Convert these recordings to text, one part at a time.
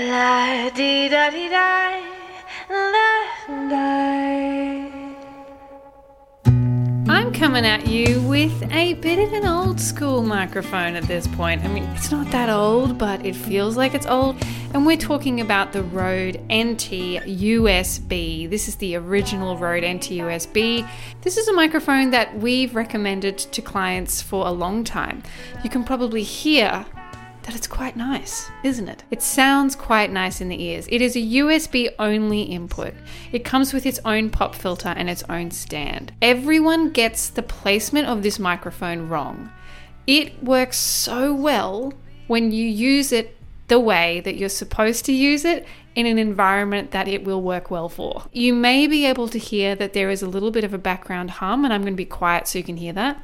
La di da di da, la da. I'm coming at you with a bit of an old school microphone at this point. I mean, it's not that old, but it feels like it's old. And we're talking about the Rode NT USB. This is the original Rode NT USB. This is a microphone that we've recommended to clients for a long time. You can probably hear that it's quite nice, isn't it? It sounds quite nice in the ears. It is a USB only input. It comes with its own pop filter and its own stand. Everyone gets the placement of this microphone wrong. It works so well when you use it the way that you're supposed to use it in an environment that it will work well for. You may be able to hear that there is a little bit of a background hum, and I'm going to be quiet so you can hear that.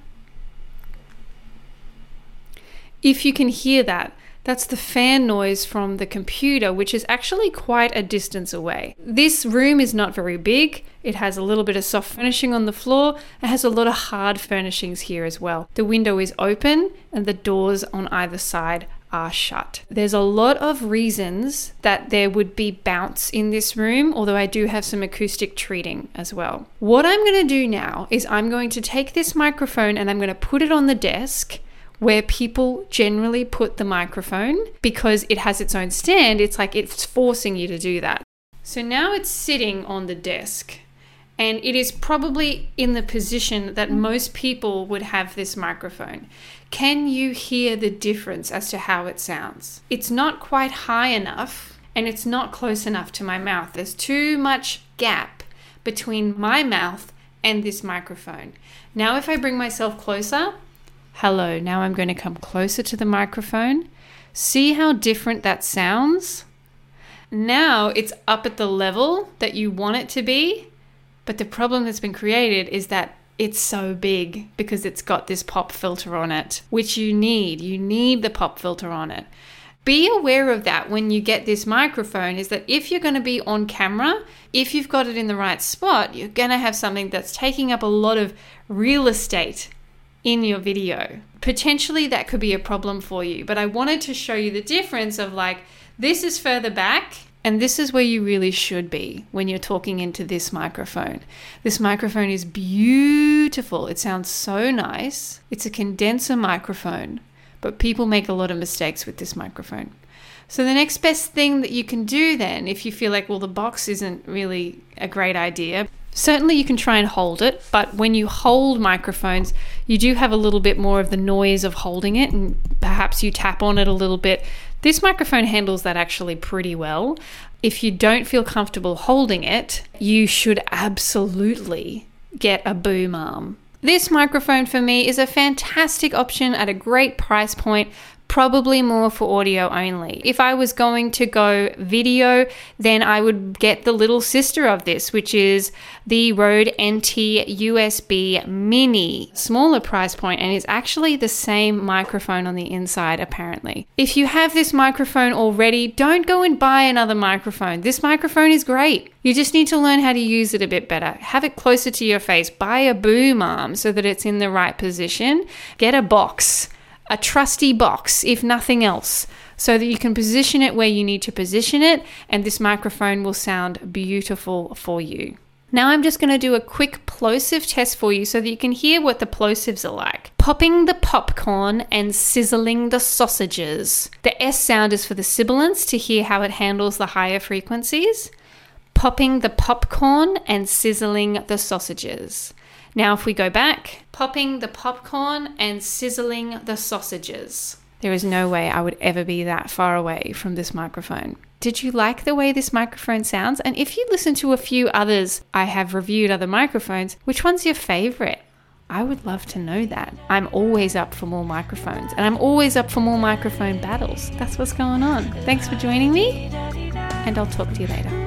If you can hear that, that's the fan noise from the computer, which is actually quite a distance away. This room is not very big. It has a little bit of soft furnishing on the floor. It has a lot of hard furnishings here as well. The window is open and the doors on either side are shut. There's a lot of reasons that there would be bounce in this room, although I do have some acoustic treating as well. What I'm going to do now is I'm going to take this microphone and I'm going to put it on the desk where people generally put the microphone, because it has its own stand. It's like it's forcing you to do that. So now it's sitting on the desk, and it is probably in the position that most people would have this microphone. Can you hear the difference as to how it sounds? It's not quite high enough, and it's not close enough to my mouth. There's too much gap between my mouth and this microphone. Now if I bring myself closer, hello, now I'm going to come closer to the microphone. See how different that sounds? Now it's up at the level that you want it to be, but the problem that's been created is that it's so big because it's got this pop filter on it, which you need. You need the pop filter on it. Be aware of that when you get this microphone, is that if you're going to be on camera, if you've got it in the right spot, you're going to have something that's taking up a lot of real estate in your video. Potentially that could be a problem for you, but I wanted to show you the difference of like, this is further back and this is where you really should be when you're talking into this microphone. This microphone is beautiful. It sounds so nice. It's a condenser microphone, but people make a lot of mistakes with this microphone. So the next best thing that you can do then, if you feel like, well, the box isn't really a great idea, certainly you can try and hold it, but when you hold microphones, you do have a little bit more of the noise of holding it, and perhaps you tap on it a little bit. This microphone handles that actually pretty well. If you don't feel comfortable holding it, you should absolutely get a boom arm. This microphone for me is a fantastic option at a great price point. Probably more for audio only. If I was going to go video, then I would get the little sister of this, which is the Rode NT USB Mini. Smaller price point, and is actually the same microphone on the inside, apparently. If you have this microphone already, don't go and buy another microphone. This microphone is great. You just need to learn how to use it a bit better. Have it closer to your face. Buy a boom arm so that it's in the right position. Get a box. A trusty box, if nothing else, so that you can position it where you need to position it, and this microphone will sound beautiful for you. Now I'm just going to do a quick plosive test for you so that you can hear what the plosives are like. Popping the popcorn and sizzling the sausages. The S sound is for the sibilance, to hear how it handles the higher frequencies. Popping the popcorn and sizzling the sausages. Now if we go back, popping the popcorn and sizzling the sausages. There is no way I would ever be that far away from this microphone. Did you like the way this microphone sounds? And if you listen to a few others, I have reviewed other microphones, which one's your favorite? I would love to know that. I'm always up for more microphones, and I'm always up for more microphone battles. That's what's going on. Thanks for joining me, and I'll talk to you later.